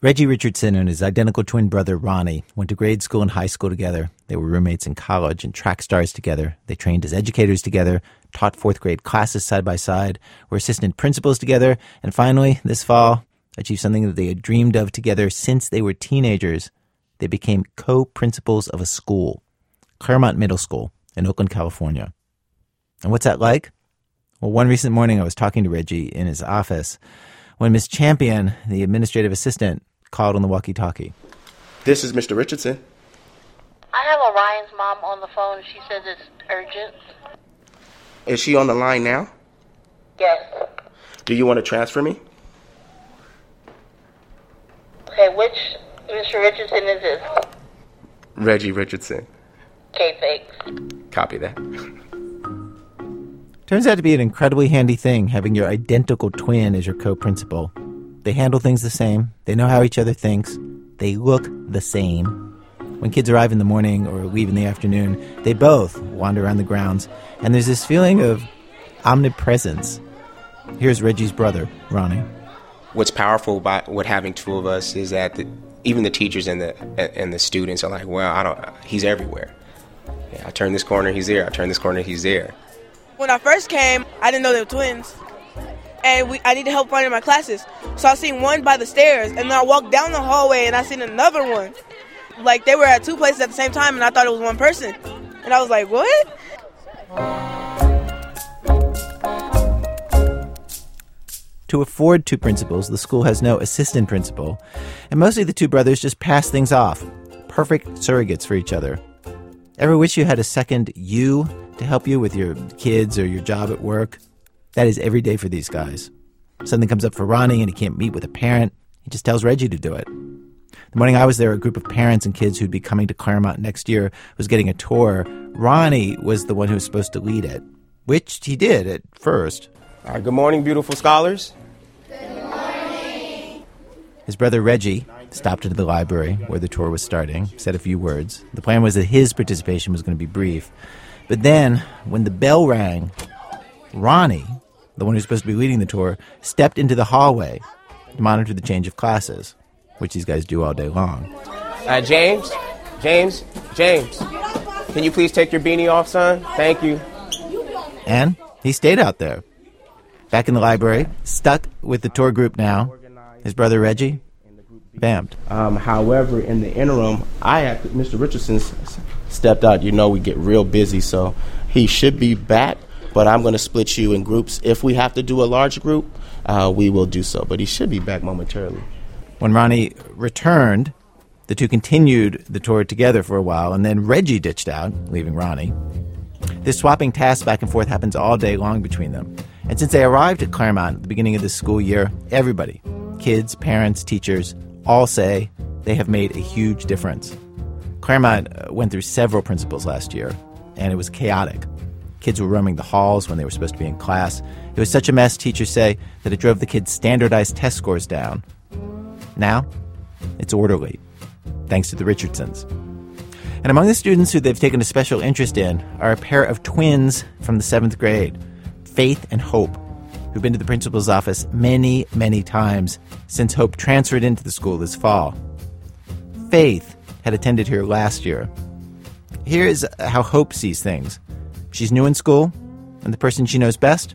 Reggie Richardson and his identical twin brother, Ronnie, went to grade school and high school together. They were roommates in college and track stars together. They trained as educators together, taught fourth grade classes side by side, were assistant principals together, and finally, this fall, achieved something that they had dreamed of together since they were teenagers. They became co-principals of a school, Claremont Middle School in Oakland, California. And what's that like? Well, one recent morning I was talking to Reggie in his office when Miss Champion, the administrative assistant, called on the walkie-talkie. This is Mr. Richardson. I have Orion's mom on the phone. She says it's urgent. Is she on the line now? Yes. Do you want to transfer me? Okay, which Mr. Richardson is this? Reggie Richardson. Okay, thanks. Copy that. Turns out to be an incredibly handy thing, having your identical twin as your co-principal. They handle things the same. They know how each other thinks. They look the same. When kids arrive in the morning or leave in the afternoon, they both wander around the grounds, and there's this feeling of omnipresence. Here's Reggie's brother, Ronnie. What's powerful about what having two of us is that even the teachers and the students are like, well, he's everywhere. Yeah, I turn this corner, he's there. I turn this corner, he's there. When I first came, I didn't know they were twins. And I needed help finding my classes. So I seen one by the stairs, and then I walked down the hallway, and I seen another one. Like, they were at two places at the same time, and I thought it was one person. And I was like, what? To afford two principals, the school has no assistant principal, and mostly the two brothers just pass things off. Perfect surrogates for each other. Ever wish you had a second you to help you with your kids or your job at work? That is every day for these guys. Something comes up for Ronnie and he can't meet with a parent. He just tells Reggie to do it. The morning I was there, a group of parents and kids who'd be coming to Claremont next year was getting a tour. Ronnie was the one who was supposed to lead it, which he did at first. All right, good morning, beautiful scholars. Good morning. His brother Reggie stopped into the library where the tour was starting, said a few words. The plan was that his participation was going to be brief. But then, when the bell rang, Ronnie, the one who's supposed to be leading the tour, stepped into the hallway to monitor the change of classes, which these guys do all day long. James, can you please take your beanie off, son? Thank you. And he stayed out there. Back in the library, stuck with the tour group now, his brother Reggie, vamped. However, in the interim, Mr. Richardson stepped out. You know, we get real busy, so he should be back. But I'm going to split you in groups. If we have to do a large group, we will do so. But he should be back momentarily. When Ronnie returned, the two continued the tour together for a while, and then Reggie ditched out, leaving Ronnie. This swapping tasks back and forth happens all day long between them. And since they arrived at Claremont at the beginning of this school year, everybody, kids, parents, teachers, all say they have made a huge difference. Claremont went through several principals last year, and it was chaotic. Kids were roaming the halls when they were supposed to be in class. It was such a mess, teachers say, that it drove the kids' standardized test scores down. Now, it's orderly, thanks to the Richardsons. And among the students who they've taken a special interest in are a pair of twins from the 7th grade, Faith and Hope, who've been to the principal's office many, many times since Hope transferred into the school this fall. Faith had attended here last year. Here's how Hope sees things. She's new in school, and the person she knows best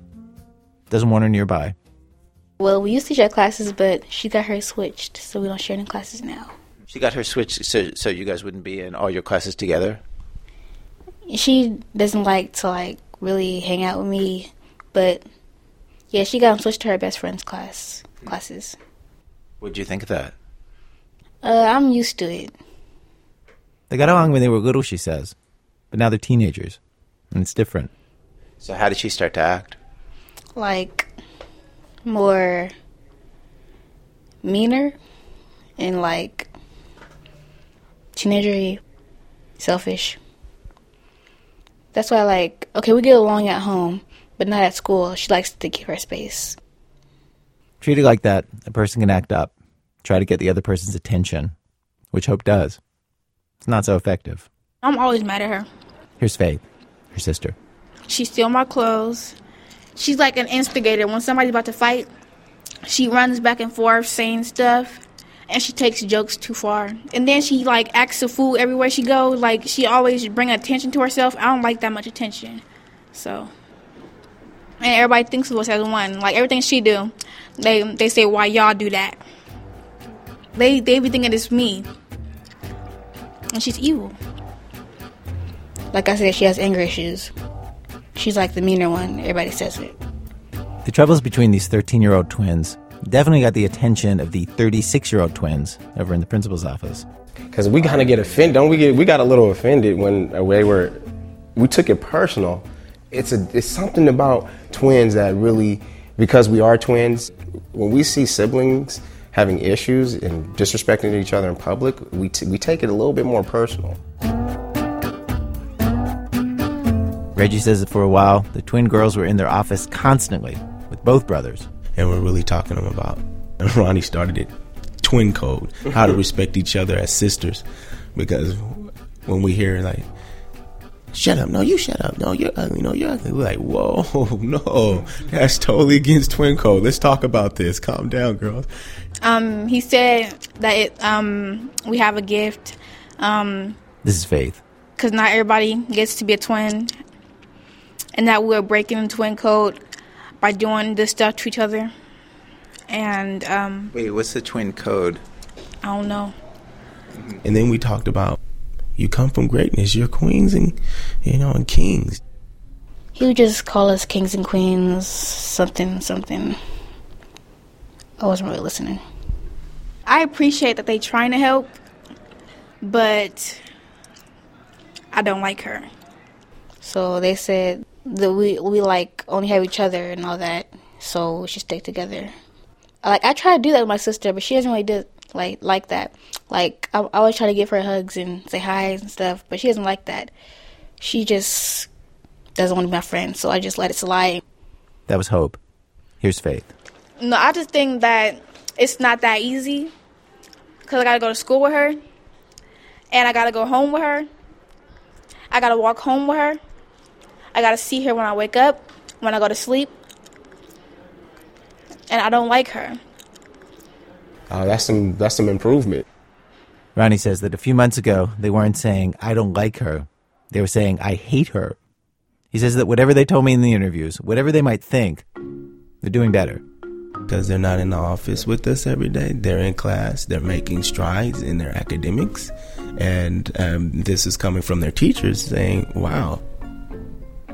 doesn't want her nearby. Well, we used to share classes, but she got her switched, so we don't share any classes now. She got her switched so you guys wouldn't be in all your classes together? She doesn't like to, really hang out with me, but, yeah, she got switched to her best friend's classes. What did you think of that? I'm used to it. They got along when they were little, she says, but now they're teenagers. And it's different. So how did she start to act? More meaner and, teenagery, selfish. That's why, we get along at home, but not at school. She likes to give her space. Treated like that, a person can act up, try to get the other person's attention, which Hope does. It's not so effective. I'm always mad at her. Here's Faith. Her sister. She steals my clothes. She's like an instigator. When somebody's about to fight, she runs back and forth saying stuff. and she takes jokes too far. And then she, like, acts a fool everywhere she goes. Like, she always bring attention to herself. I don't like that much attention. So, and everybody thinks of us as one. Like, everything she do, they say, why y'all do that? They be thinking it's me. And she's evil. Like I said, she has anger issues. She's like the meaner one. Everybody says it. The troubles between these 13-year-old twins definitely got the attention of the 36-year-old twins over in the principal's office. Because we kind of get offended. We got a little offended when we took it personal. It's something about twins that really, because we are twins, when we see siblings having issues and disrespecting each other in public, we take it a little bit more personal. Reggie says that for a while, the twin girls were in their office constantly with both brothers. And we're really talking to them about, and Ronnie started it, twin code, how to respect each other as sisters. Because when we hear, like, shut up, no, you shut up, no, you're ugly, no, you're ugly, we're like, whoa, no, that's totally against twin code. Let's talk about this. Calm down, girls. He said that we have a gift. This is Faith. Because not everybody gets to be a twin. And that we're breaking the twin code by doing this stuff to each other. And wait, what's the twin code? I don't know. And then we talked about, you come from greatness, you're queens and, you know, and kings. He would just call us kings and queens, something. I wasn't really listening. I appreciate that they trying to help, but I don't like her. So they said that we like only have each other and all that, so we should stick together. Like, I try to do that with my sister, but she doesn't really do like that. Like, I always try to give her hugs and say hi and stuff, but she doesn't like that. She just doesn't want to be my friend, so I just let it slide. That was Hope. Here's Faith. No, I just think that it's not that easy because I got to go to school with her, and I got to go home with her. I got to walk home with her. I got to see her when I wake up, when I go to sleep. And I don't like her. That's some improvement. Ronnie says that a few months ago, they weren't saying, I don't like her. They were saying, I hate her. He says that whatever they told me in the interviews, whatever they might think, they're doing better. Because they're not in the office with us every day. They're in class. They're making strides in their academics. And this is coming from their teachers saying, wow.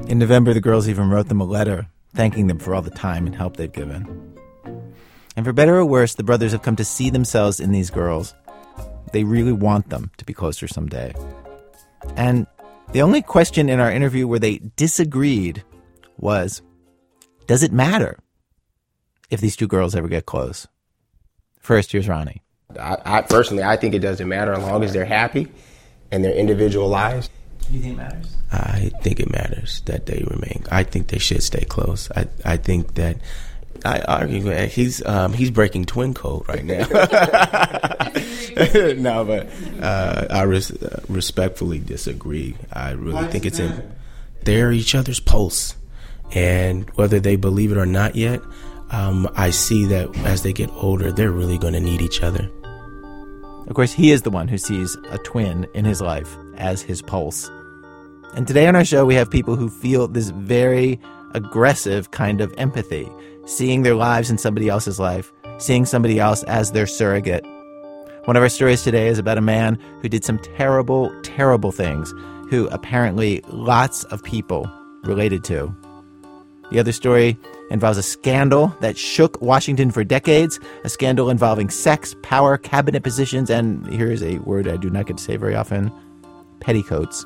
In November, the girls even wrote them a letter thanking them for all the time and help they've given. And for better or worse, the brothers have come to see themselves in these girls. They really want them to be closer someday. And the only question in our interview where they disagreed was, does it matter if these two girls ever get close? First, here's Ronnie. I personally, I think it doesn't matter as long as they're happy and they're individualized. Do you think it matters? I think it matters that they remain. I think they should stay close. I think that I argue that he's breaking twin code right now. No, but I respectfully disagree. I really think it's in. They're each other's pulse, and whether they believe it or not yet, I see that as they get older, they're really going to need each other. Of course, he is the one who sees a twin in his life as his pulse. And today on our show, we have people who feel this very aggressive kind of empathy, seeing their lives in somebody else's life, seeing somebody else as their surrogate. One of our stories today is about a man who did some terrible, terrible things, who apparently lots of people related to. The other story involves a scandal that shook Washington for decades, a scandal involving sex, power, cabinet positions, and here's a word I do not get to say very often, petticoats.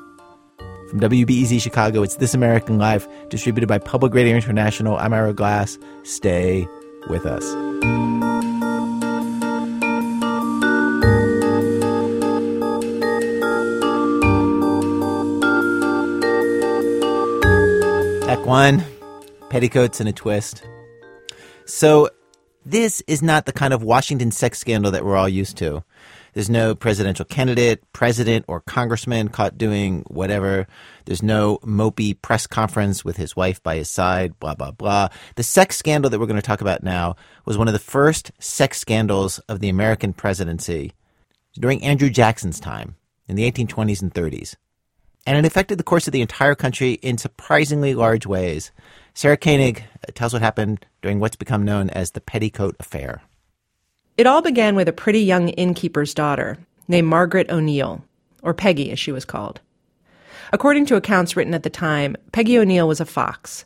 From WBEZ Chicago, it's This American Life, distributed by Public Radio International. I'm Ira Glass. Stay with us. Act one. Petticoats in a twist. So this is not the kind of Washington sex scandal that we're all used to. There's no presidential candidate, president, or congressman caught doing whatever. There's no mopey press conference with his wife by his side, blah, blah, blah. The sex scandal that we're going to talk about now was one of the first sex scandals of the American presidency during Andrew Jackson's time in the 1820s and 30s. And it affected the course of the entire country in surprisingly large ways. Sarah Koenig tells what happened during what's become known as the Petticoat Affair. It all began with a pretty young innkeeper's daughter named Margaret O'Neill, or Peggy as she was called. According to accounts written at the time, Peggy O'Neill was a fox.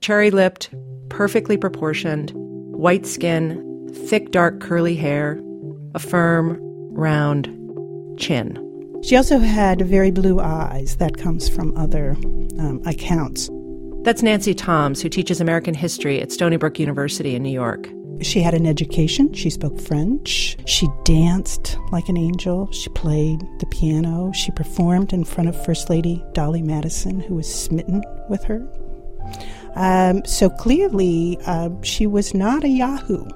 Cherry-lipped, perfectly proportioned, white skin, thick dark curly hair, a firm, round chin. She also had very blue eyes. That comes from other accounts. That's Nancy Toms, who teaches American history at Stony Brook University in New York. She had an education. She spoke French. She danced like an angel. She played the piano. She performed in front of First Lady Dolly Madison, who was smitten with her. So clearly, she was not a yahoo,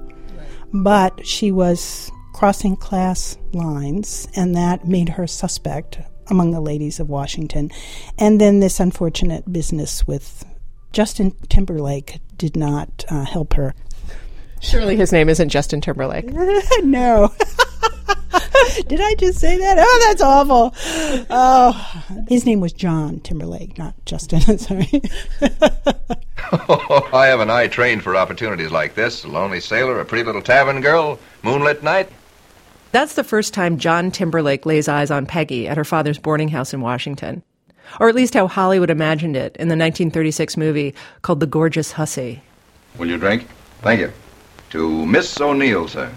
but she was crossing class lines, and that made her suspect among the ladies of Washington. And then this unfortunate business with Justin Timberlake did not help her. Surely his name isn't Justin Timberlake. No. Did I just say that? Oh, that's awful. Oh, his name was John Timberlake, not Justin. I'm sorry. Oh, I have an eye trained for opportunities like this. A lonely sailor, a pretty little tavern girl, moonlit night. That's the first time John Timberlake lays eyes on Peggy at her father's boarding house in Washington, or at least how Hollywood imagined it in the 1936 movie called The Gorgeous Hussy. Will you drink? Thank you. To Miss O'Neill, sir,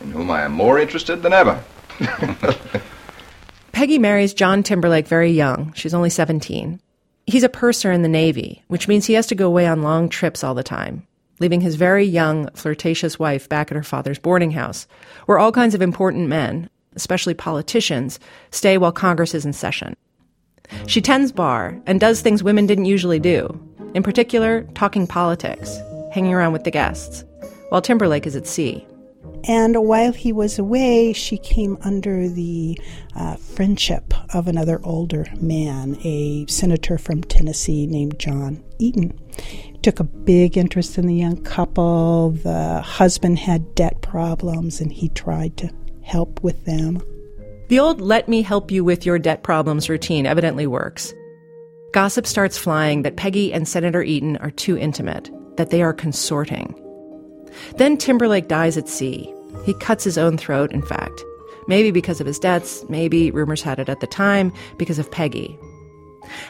in whom I am more interested than ever. Peggy marries John Timberlake very young. She's only 17. He's a purser in the Navy, which means he has to go away on long trips all the time, leaving his very young, flirtatious wife back at her father's boarding house, where all kinds of important men, especially politicians, stay while Congress is in session. She tends bar and does things women didn't usually do, in particular, talking politics, hanging around with the guests, while Timberlake is at sea. And while he was away, she came under the friendship of another older man, a senator from Tennessee named John Eaton. Took a big interest in the young couple. The husband had debt problems, and he tried to help with them. The old "let me help you with your debt problems" routine evidently works. Gossip starts flying that Peggy and Senator Eaton are too intimate, that they are consorting. Then Timberlake dies at sea. He cuts his own throat, in fact. Maybe because of his debts, maybe, rumors had it at the time, because of Peggy.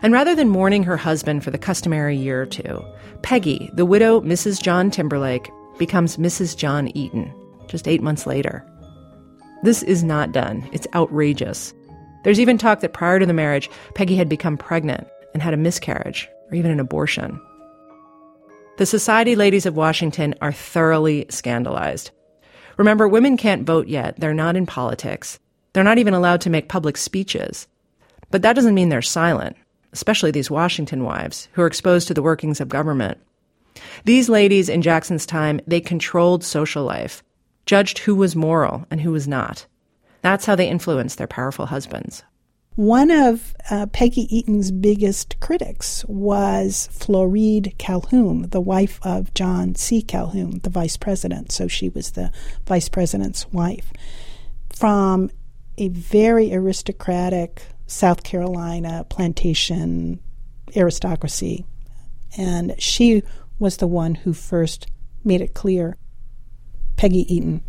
And rather than mourning her husband for the customary year or two, Peggy, the widow Mrs. John Timberlake, becomes Mrs. John Eaton just 8 months later. This is not done. It's outrageous. There's even talk that prior to the marriage, Peggy had become pregnant and had a miscarriage or even an abortion. The Society ladies of Washington are thoroughly scandalized. Remember, women can't vote yet. They're not in politics. They're not even allowed to make public speeches. But that doesn't mean they're silent, especially these Washington wives who are exposed to the workings of government. These ladies in Jackson's time, they controlled social life, judged who was moral and who was not. That's how they influenced their powerful husbands. One of Peggy Eaton's biggest critics was Floride Calhoun, the wife of John C. Calhoun, the vice president. So she was the vice president's wife. From a very aristocratic South Carolina plantation aristocracy. And she was the one who first made it clear Peggy Eaton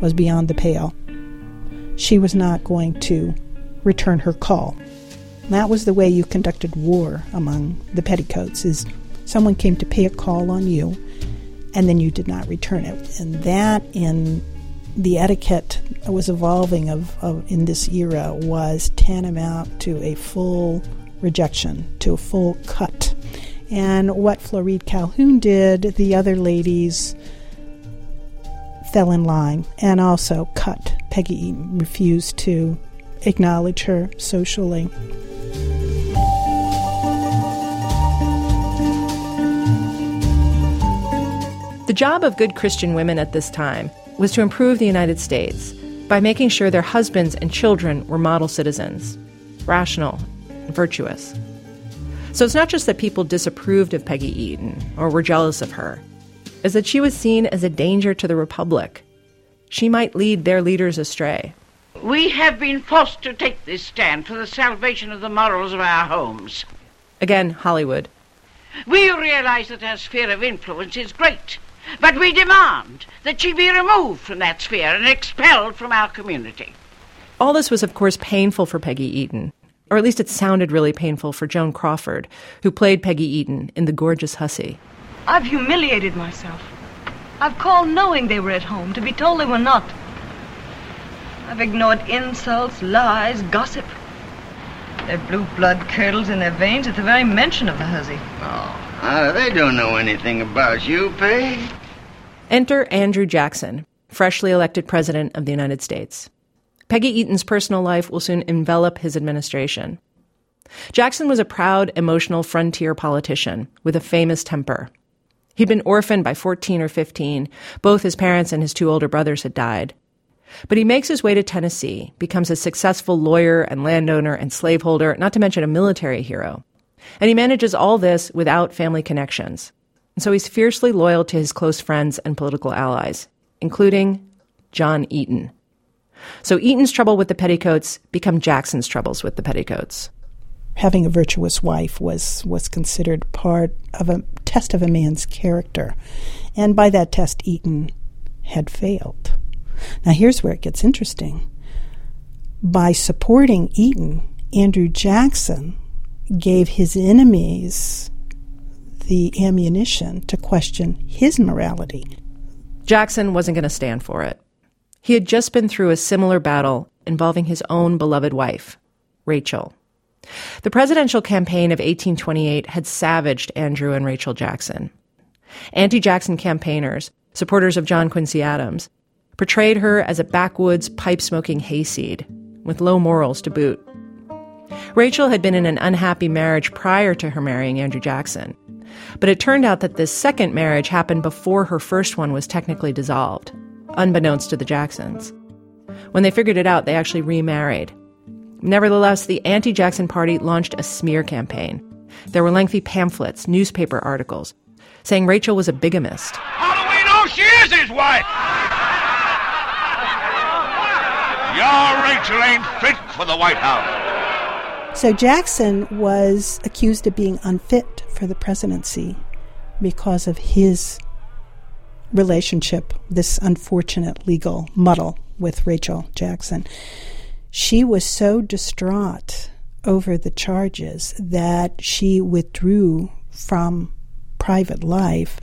was beyond the pale. She was not going to return her call. That was the way you conducted war among the petticoats, is someone came to pay a call on you, and then you did not return it. And that, in the etiquette that was evolving in this era, was tantamount to a full rejection, to a full cut. And what Floride Calhoun did, the other ladies fell in line and also cut. Peggy Eaton refused to acknowledge her socially. The job of good Christian women at this time was to improve the United States, by making sure their husbands and children were model citizens, rational and virtuous. So it's not just that people disapproved of Peggy Eaton or were jealous of her. It's that she was seen as a danger to the Republic. She might lead their leaders astray. We have been forced to take this stand for the salvation of the morals of our homes. Again, Hollywood. We realize that her sphere of influence is great, but we demand that she be removed from that sphere and expelled from our community. All this was, of course, painful for Peggy Eaton. Or at least it sounded really painful for Joan Crawford, who played Peggy Eaton in The Gorgeous Hussy. I've humiliated myself. I've called knowing they were at home, to be told they were not. I've ignored insults, lies, gossip. Their blue blood curdles in their veins at the very mention of the hussy. Oh, they don't know anything about you, Peg. Enter Andrew Jackson, freshly elected president of the United States. Peggy Eaton's personal life will soon envelop his administration. Jackson was a proud, emotional frontier politician with a famous temper. He'd been orphaned by 14 or 15. Both his parents and his two older brothers had died. But he makes his way to Tennessee, becomes a successful lawyer and landowner and slaveholder, not to mention a military hero. And he manages all this without family connections. And so he's fiercely loyal to his close friends and political allies, including John Eaton. So Eaton's trouble with the Petticoats become Jackson's troubles with the Petticoats. Having a virtuous wife was considered part of a test of a man's character. And by that test, Eaton had failed. Now, here's where it gets interesting. By supporting Eaton, Andrew Jackson gave his enemies the ammunition to question his morality. Jackson wasn't going to stand for it. He had just been through a similar battle involving his own beloved wife, Rachel. The presidential campaign of 1828 had savaged Andrew and Rachel Jackson. Anti-Jackson campaigners, supporters of John Quincy Adams, portrayed her as a backwoods, pipe-smoking hayseed, with low morals to boot. Rachel had been in an unhappy marriage prior to her marrying Andrew Jackson, but it turned out that this second marriage happened before her first one was technically dissolved, unbeknownst to the Jacksons. When they figured it out, they actually remarried. Nevertheless, the anti-Jackson party launched a smear campaign. There were lengthy pamphlets, newspaper articles, saying Rachel was a bigamist. How do we know she is his wife? Your Rachel ain't fit for the White House. So Jackson was accused of being unfit for the presidency because of his relationship, this unfortunate legal muddle with Rachel Jackson. She was so distraught over the charges that she withdrew from private life.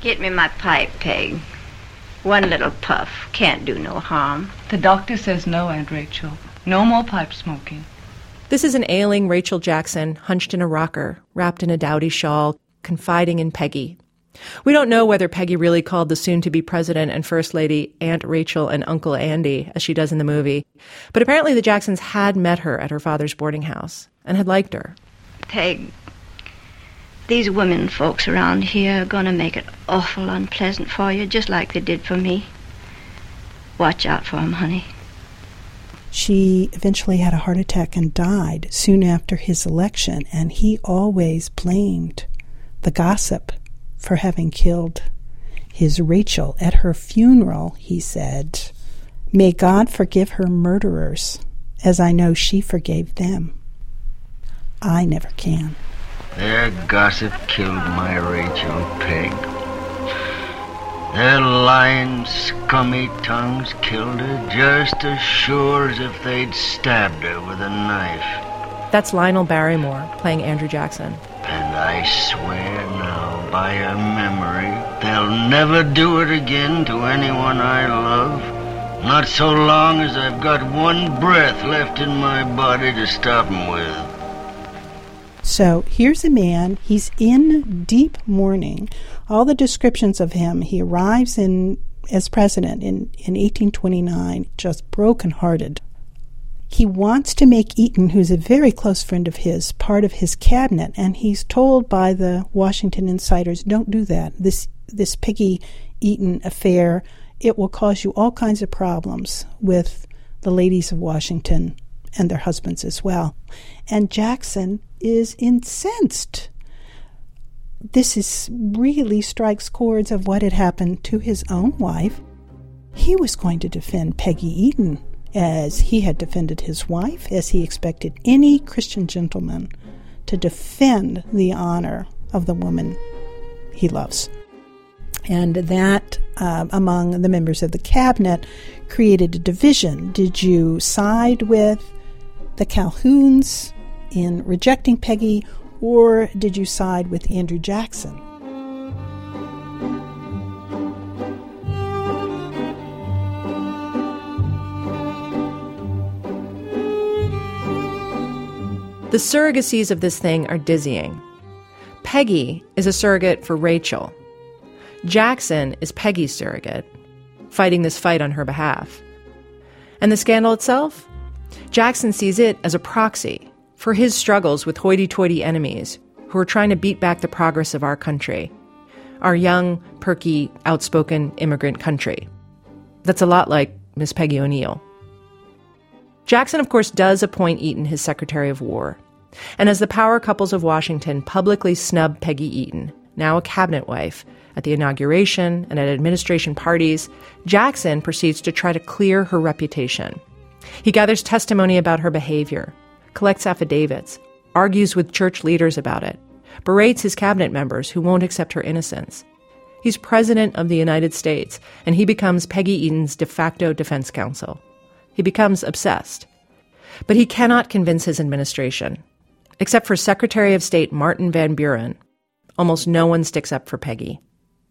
Get me my pipe, Peg. One little puff can't do no harm. The doctor says no, Aunt Rachel. No more pipe smoking. This is an ailing Rachel Jackson, hunched in a rocker, wrapped in a dowdy shawl, confiding in Peggy. We don't know whether Peggy really called the soon-to-be president and first lady Aunt Rachel and Uncle Andy, as she does in the movie, but apparently the Jacksons had met her at her father's boarding house and had liked her. Peg, these women folks around here are going to make it awful unpleasant for you, just like they did for me. Watch out for 'em, honey. She eventually had a heart attack and died soon after his election, and he always blamed the gossip for having killed his Rachel. At her funeral, he said, "May God forgive her murderers, as I know she forgave them. I never can." Their gossip killed my Rachel, Peg. Their lying, scummy tongues killed her just as sure as if they'd stabbed her with a knife. That's Lionel Barrymore playing Andrew Jackson. And I swear now, by her memory, they'll never do it again to anyone I love. Not so long as I've got one breath left in my body to stop 'em with. So here's a man, he's in deep mourning. All the descriptions of him, he arrives as president in 1829, just brokenhearted. He wants to make Eaton, who's a very close friend of his, part of his cabinet, and he's told by the Washington insiders, don't do that. This Peggy Eaton affair it will cause you all kinds of problems with the ladies of Washington and their husbands as well. And Jackson is incensed. This is really strikes chords of what had happened to his own wife. He was going to defend Peggy Eaton as he had defended his wife, as he expected any Christian gentleman to defend the honor of the woman he loves. And that, among the members of the cabinet, created a division. Did you side with the Calhouns in rejecting Peggy, or did you side with Andrew Jackson? The surrogacies of this thing are dizzying. Peggy is a surrogate for Rachel. Jackson is Peggy's surrogate, fighting this fight on her behalf. And the scandal itself? Jackson sees it as a proxy for his struggles with hoity-toity enemies who are trying to beat back the progress of our country, our young, perky, outspoken immigrant country. That's a lot like Miss Peggy O'Neill. Jackson, of course, does appoint Eaton his Secretary of War. And as the power couples of Washington publicly snub Peggy Eaton, now a cabinet wife, at the inauguration and at administration parties, Jackson proceeds to try to clear her reputation. He gathers testimony about her behavior, collects affidavits, argues with church leaders about it, berates his cabinet members who won't accept her innocence. He's president of the United States, and he becomes Peggy Eaton's de facto defense counsel. He becomes obsessed. But he cannot convince his administration. Except for Secretary of State Martin Van Buren, almost no one sticks up for Peggy.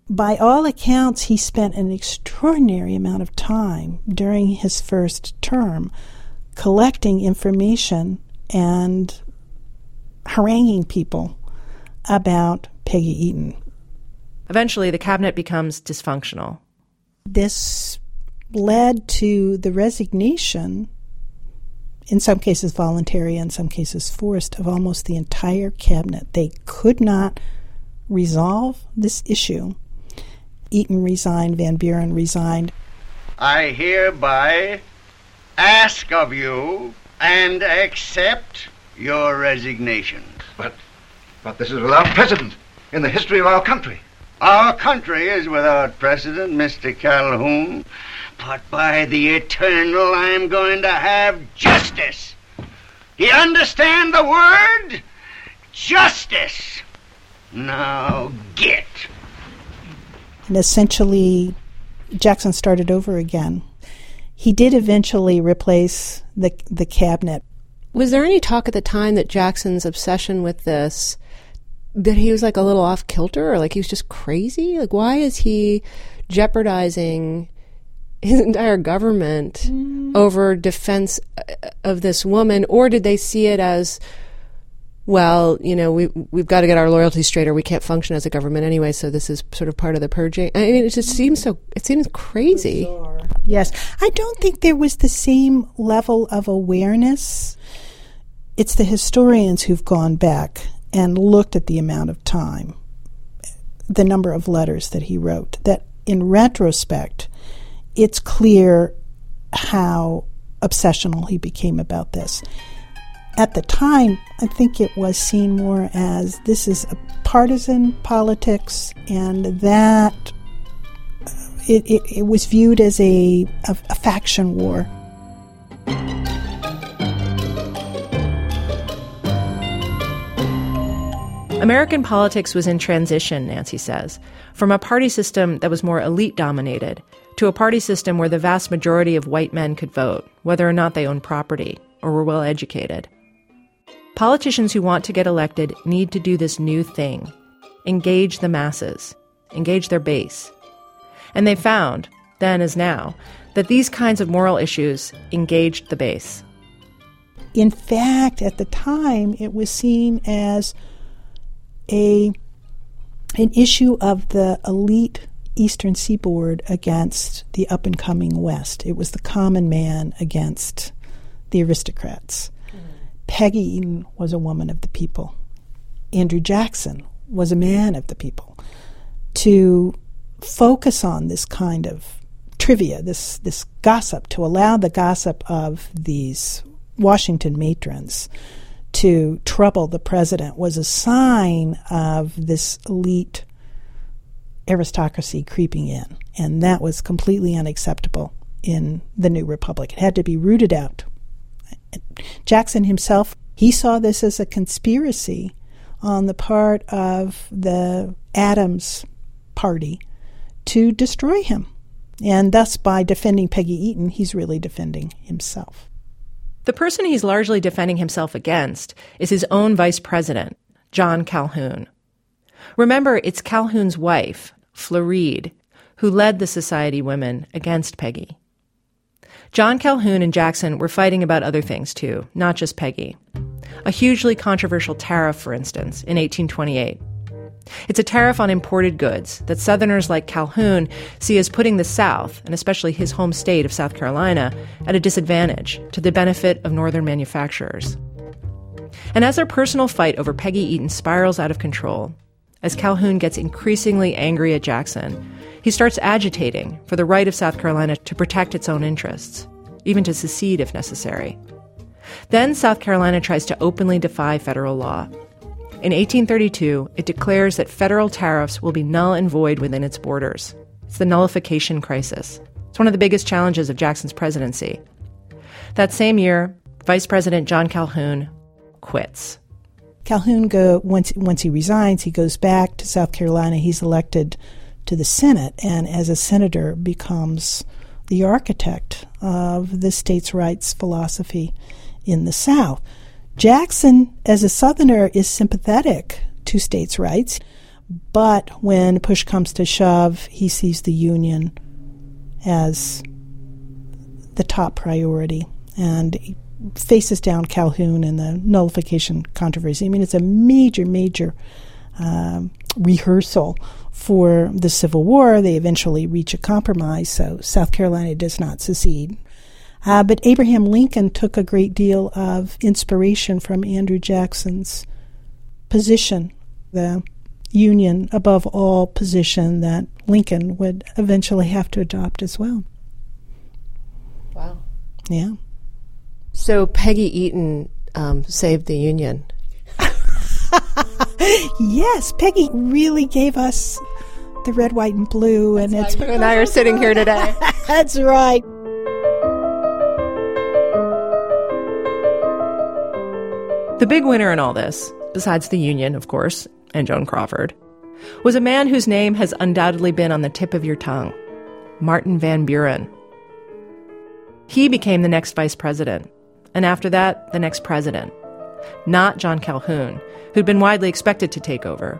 By all accounts, he spent an extraordinary amount of time during his first term collecting information and haranguing people about Peggy Eaton. Eventually, the cabinet becomes dysfunctional. This led to the resignation, in some cases voluntary, in some cases forced, of almost the entire cabinet. They could not resolve this issue. Eaton resigned, Van Buren resigned. I hereby ask of you and accept your resignation. But this is without precedent in the history of our country. Our country is without precedent, Mr. Calhoun, but by the eternal, I'm going to have justice. Do you understand the word? Justice. Now get. And essentially, Jackson started over again. He did eventually replace the cabinet. Was there any talk at the time that Jackson's obsession with this, that he was like a little off kilter, or like he was just crazy? Like, why is he jeopardizing his entire government over defense of this woman? Or did they see it as, well, you know, we've got to get our loyalties straight, or we can't function as a government anyway, so this is sort of part of the purging? I mean, it seems crazy. Bizarre. Yes. I don't think there was the same level of awareness. It's the historians who've gone back and looked at the amount of time, the number of letters that he wrote, that in retrospect, it's clear how obsessional he became about this. At the time, I think it was seen more as this is a partisan politics, and that it was viewed as a faction war. American politics was in transition, Nancy says, from a party system that was more elite-dominated to a party system where the vast majority of white men could vote, whether or not they owned property or were well-educated. Politicians who want to get elected need to do this new thing, engage the masses, engage their base. And they found, then as now, that these kinds of moral issues engaged the base. In fact, at the time, it was seen as an issue of the elite Eastern Seaboard against the up-and-coming West. It was the common man against the aristocrats. Peggy Eaton was a woman of the people. Andrew Jackson was a man of the people. To focus on this kind of trivia, this gossip, to allow the gossip of these Washington matrons to trouble the president was a sign of this elite aristocracy creeping in, and that was completely unacceptable in the new republic. It had to be rooted out. Jackson himself, he saw this as a conspiracy on the part of the Adams party to destroy him. And thus, by defending Peggy Eaton, he's really defending himself. The person he's largely defending himself against is his own vice president, John Calhoun. Remember, it's Calhoun's wife, Floride, who led the Society women against Peggy. John Calhoun and Jackson were fighting about other things, too, not just Peggy. A hugely controversial tariff, for instance, in 1828. It's a tariff on imported goods that Southerners like Calhoun see as putting the South, and especially his home state of South Carolina, at a disadvantage to the benefit of Northern manufacturers. And as their personal fight over Peggy Eaton spirals out of control, as Calhoun gets increasingly angry at Jackson, he starts agitating for the right of South Carolina to protect its own interests, even to secede if necessary. Then South Carolina tries to openly defy federal law. In 1832, it declares that federal tariffs will be null and void within its borders. It's the nullification crisis. It's one of the biggest challenges of Jackson's presidency. That same year, Vice President John Calhoun quits. Calhoun, once he resigns, he goes back to South Carolina. He's elected to the Senate, and as a senator becomes the architect of the states' rights philosophy in the South. Jackson, as a Southerner, is sympathetic to states' rights, but when push comes to shove, he sees the Union as the top priority and faces down Calhoun and the nullification controversy. I mean, it's a major, major rehearsal for the Civil War. They eventually reach a compromise, so South Carolina does not secede. But Abraham Lincoln took a great deal of inspiration from Andrew Jackson's position, the Union above all position that Lincoln would eventually have to adopt as well. Wow. Yeah. So Peggy Eaton saved the Union. Yes, Peggy really gave us the red, white, and blue. That's and it's you and I are sitting here today. That's right. The big winner in all this, besides the Union, of course, and Joan Crawford, was a man whose name has undoubtedly been on the tip of your tongue, Martin Van Buren. He became the next vice president, and after that, the next president, not John Calhoun, who'd been widely expected to take over.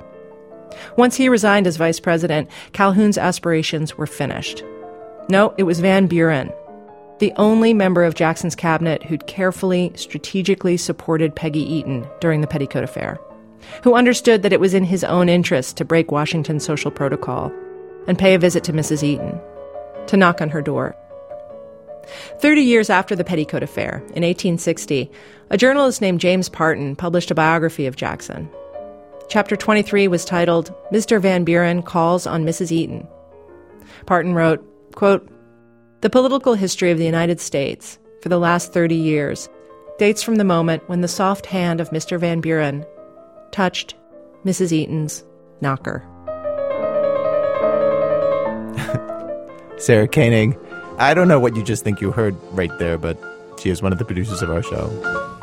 Once he resigned as vice president, Calhoun's aspirations were finished. No, it was Van Buren, the only member of Jackson's cabinet who'd carefully, strategically supported Peggy Eaton during the Petticoat Affair, who understood that it was in his own interest to break Washington's social protocol and pay a visit to Mrs. Eaton, to knock on her door. 30 years after the Petticoat Affair, in 1860, a journalist named James Parton published a biography of Jackson. Chapter 23 was titled, Mr. Van Buren Calls on Mrs. Eaton. Parton wrote, quote, "The political history of the United States for the last 30 years dates from the moment when the soft hand of Mr. Van Buren touched Mrs. Eaton's knocker." Sarah Koenig, I don't know what you just think you heard right there, but she is one of the producers of our show.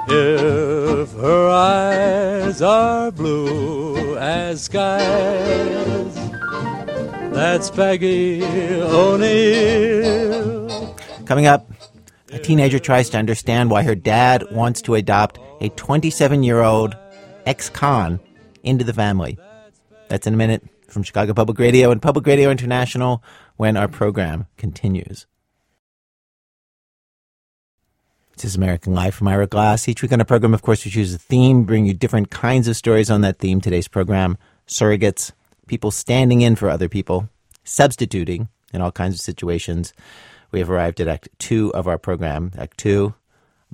If her eyes are blue as skies, that's Peggy O'Neill. Coming up, a teenager tries to understand why her dad wants to adopt a 27-year-old ex-con into the family. That's in a minute from Chicago Public Radio and Public Radio International when our program continues. This is American Life from Ira Glass. Each week on our program, of course, we choose a theme, bring you different kinds of stories on that theme. Today's program, surrogates, people standing in for other people, substituting in all kinds of situations. We have arrived at Act 2 of our program. Act 2,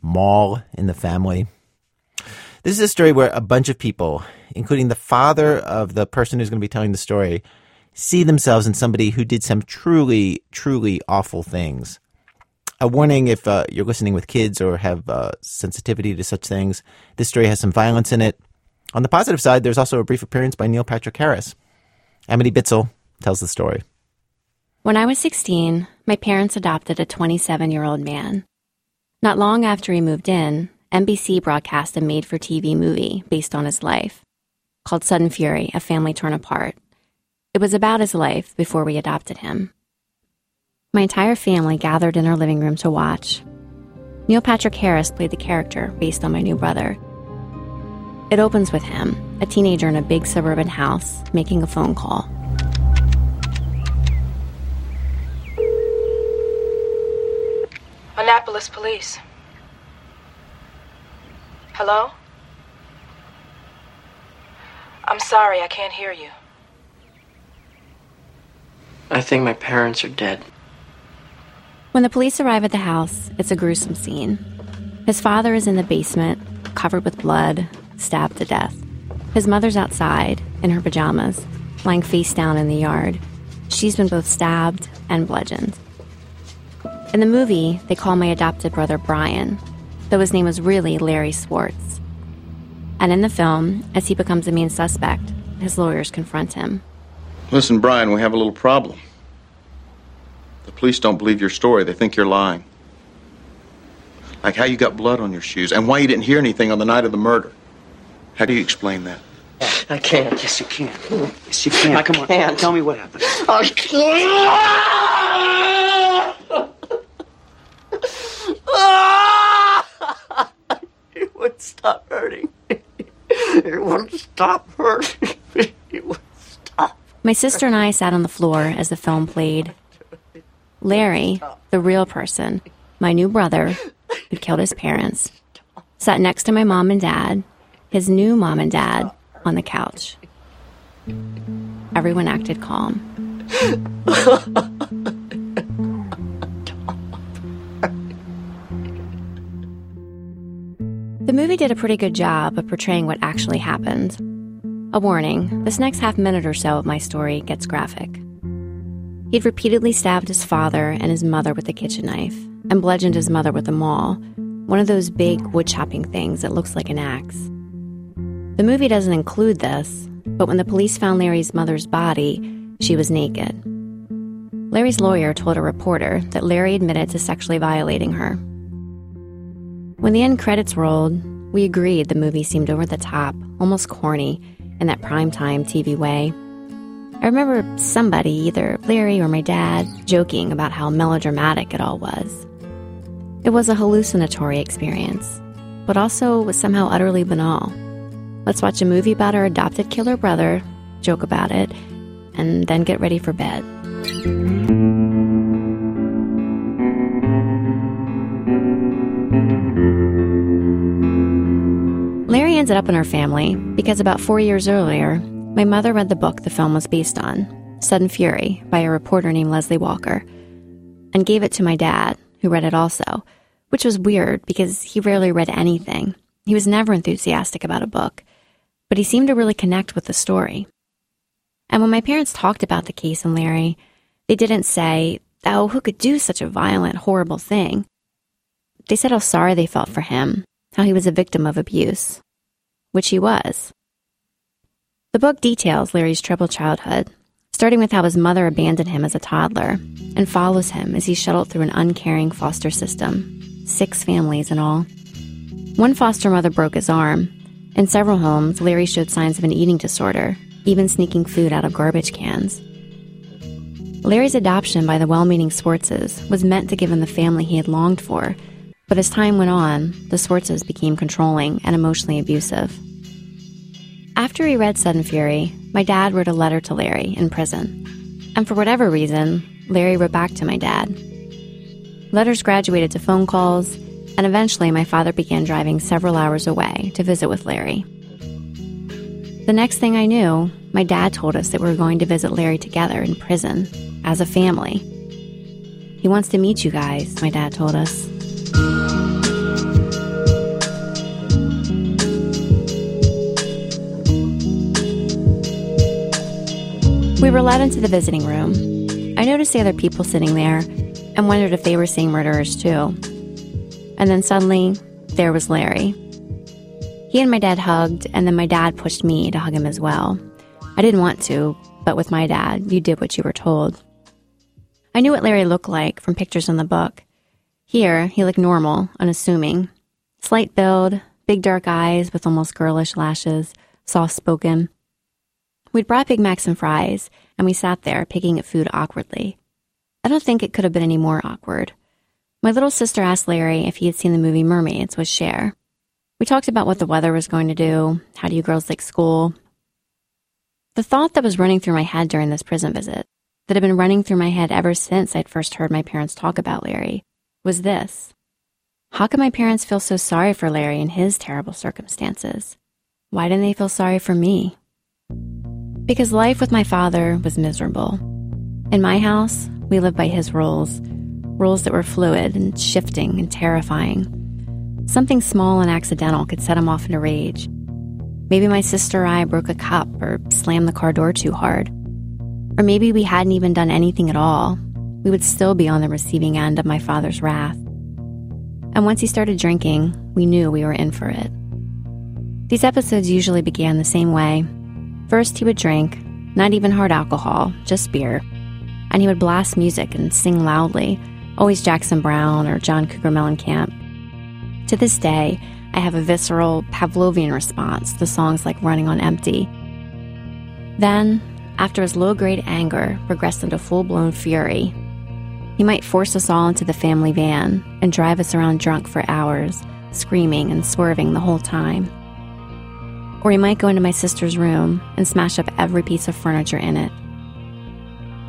Maul in the Family. This is a story where a bunch of people, including the father of the person who's going to be telling the story, see themselves in somebody who did some truly, truly awful things. A warning if you're listening with kids or have sensitivity to such things, this story has some violence in it. On the positive side, there's also a brief appearance by Neil Patrick Harris. Amity Bitzel tells the story. When I was 16, my parents adopted a 27-year-old man. Not long after he moved in, NBC broadcast a made-for-TV movie based on his life called Sudden Fury, A Family Torn Apart. It was about his life before we adopted him. My entire family gathered in our living room to watch. Neil Patrick Harris played the character based on my new brother. It opens with him, a teenager in a big suburban house, making a phone call. Annapolis Police. Hello? I'm sorry, I can't hear you. I think my parents are dead. When the police arrive at the house, it's a gruesome scene. His father is in the basement, covered with blood, stabbed to death. His mother's outside, in her pajamas, lying face down in the yard. She's been both stabbed and bludgeoned. In the movie, they call my adopted brother Brian, though his name was really Larry Swartz. And in the film, as he becomes the main suspect, his lawyers confront him. Listen, Brian, we have a little problem. The police don't believe your story. They think you're lying. Like how you got blood on your shoes and why you didn't hear anything on the night of the murder. How do you explain that? I can't. Yes, you can. Yes, you can. Now, come on. Can't. Tell me what happened. I can't. It wouldn't stop hurting me. It wouldn't stop hurting me. It wouldn't stop. My sister and I sat on the floor as the film played. Larry, the real person, my new brother, who killed his parents, sat next to my mom and dad, his new mom and dad, on the couch. Everyone acted calm. The movie did a pretty good job of portraying what actually happened. A warning, this next half minute or so of my story gets graphic. He'd repeatedly stabbed his father and his mother with a kitchen knife and bludgeoned his mother with a maul, one of those big wood-chopping things that looks like an axe. The movie doesn't include this, but when the police found Larry's mother's body, she was naked. Larry's lawyer told a reporter that Larry admitted to sexually violating her. When the end credits rolled, we agreed the movie seemed over the top, almost corny, in that primetime TV way. I remember somebody, either Larry or my dad, joking about how melodramatic it all was. It was a hallucinatory experience, but also was somehow utterly banal. Let's watch a movie about our adopted killer brother, joke about it, and then get ready for bed. Larry ended up in our family because about 4 years earlier, my mother read the book the film was based on, Sudden Fury, by a reporter named Leslie Walker, and gave it to my dad, who read it also, which was weird because he rarely read anything. He was never enthusiastic about a book, but he seemed to really connect with the story. And when my parents talked about the case and Larry, they didn't say, oh, who could do such a violent, horrible thing? They said how sorry they felt for him, how he was a victim of abuse, which he was. The book details Larry's troubled childhood, starting with how his mother abandoned him as a toddler and follows him as he's shuttled through an uncaring foster system, 6 families in all. One foster mother broke his arm. In several homes, Larry showed signs of an eating disorder, even sneaking food out of garbage cans. Larry's adoption by the well-meaning Swartzes was meant to give him the family he had longed for, but as time went on, the Swartzes became controlling and emotionally abusive. After he read Sudden Fury, my dad wrote a letter to Larry in prison. And for whatever reason, Larry wrote back to my dad. Letters graduated to phone calls, and eventually my father began driving several hours away to visit with Larry. The next thing I knew, my dad told us that we were going to visit Larry together in prison, as a family. He wants to meet you guys, my dad told us. We We were led into the visiting room. I noticed the other people sitting there and wondered if they were seeing murderers too. And then suddenly, there was Larry. He and my dad hugged, and then my dad pushed me to hug him as well. I didn't want to, but with my dad, you did what you were told. I knew what Larry looked like from pictures in the book. Here, he looked normal, unassuming. Slight build, big dark eyes with almost girlish lashes, soft-spoken. We'd brought Big Macs and fries, and we sat there picking at food awkwardly. I don't think it could have been any more awkward. My little sister asked Larry if he had seen the movie Mermaids with Cher. We talked about what the weather was going to do, how do you girls like school. The thought that was running through my head during this prison visit, that had been running through my head ever since I'd first heard my parents talk about Larry, was this. How could my parents feel so sorry for Larry and his terrible circumstances? Why didn't they feel sorry for me? Because life with my father was miserable. In my house, we lived by his rules, rules that were fluid and shifting and terrifying. Something small and accidental could set him off into rage. Maybe my sister or I broke a cup or slammed the car door too hard. Or maybe we hadn't even done anything at all. We would still be on the receiving end of my father's wrath. And once he started drinking, we knew we were in for it. These episodes usually began the same way. First, he would drink, not even hard alcohol, just beer. And he would blast music and sing loudly, always Jackson Brown or John Cougar Mellencamp. To this day, I have a visceral Pavlovian response to songs like Running on Empty. Then, after his low-grade anger regressed into full-blown fury, he might force us all into the family van and drive us around drunk for hours, screaming and swerving the whole time. Or he might go into my sister's room and smash up every piece of furniture in it.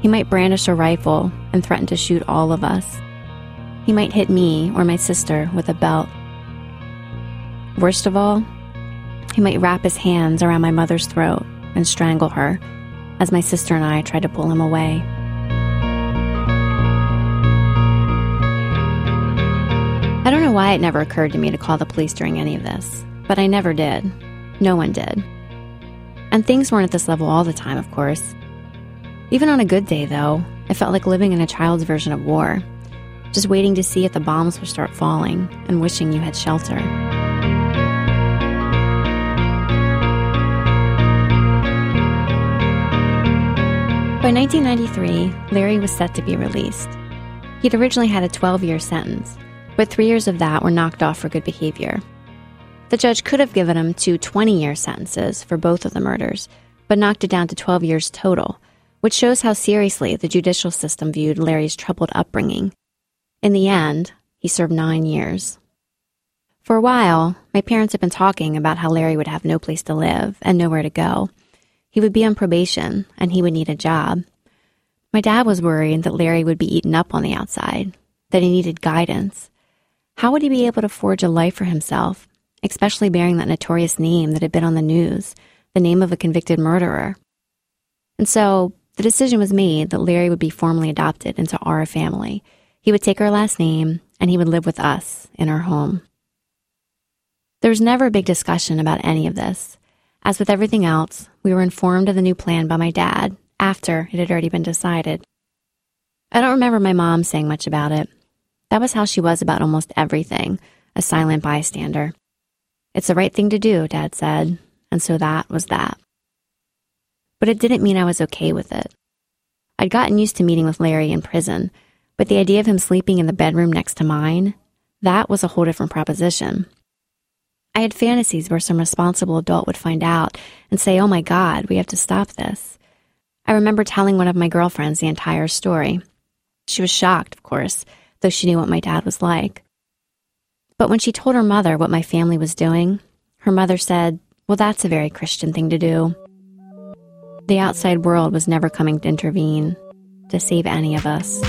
He might brandish a rifle and threaten to shoot all of us. He might hit me or my sister with a belt. Worst of all, he might wrap his hands around my mother's throat and strangle her as my sister and I tried to pull him away. I don't know why it never occurred to me to call the police during any of this, but I never did. No one did. And things weren't at this level all the time, of course. Even on a good day, though, it felt like living in a child's version of war, just waiting to see if the bombs would start falling and wishing you had shelter. By 1993, Larry was set to be released. He'd originally had a 12-year sentence, but 3 years of that were knocked off for good behavior. The judge could have given him two 20-year sentences for both of the murders, but knocked it down to 12 years total, which shows how seriously the judicial system viewed Larry's troubled upbringing. In the end, he served 9 years. For a while, my parents had been talking about how Larry would have no place to live and nowhere to go. He would be on probation, and he would need a job. My dad was worried that Larry would be eaten up on the outside, that he needed guidance. How would he be able to forge a life for himself, especially bearing that notorious name that had been on the news, the name of a convicted murderer? And so, the decision was made that Larry would be formally adopted into our family. He would take our last name, and he would live with us in our home. There was never a big discussion about any of this. As with everything else, we were informed of the new plan by my dad after it had already been decided. I don't remember my mom saying much about it. That was how she was about almost everything, a silent bystander. It's the right thing to do, Dad said, and so that was that. But it didn't mean I was okay with it. I'd gotten used to meeting with Larry in prison, but the idea of him sleeping in the bedroom next to mine, that was a whole different proposition. I had fantasies where some responsible adult would find out and say, "Oh my God, we have to stop this." I remember telling one of my girlfriends the entire story. She was shocked, of course, though she knew what my dad was like. But when she told her mother what my family was doing, her mother said, "Well, that's a very Christian thing to do." The outside world was never coming to intervene, to save any of us.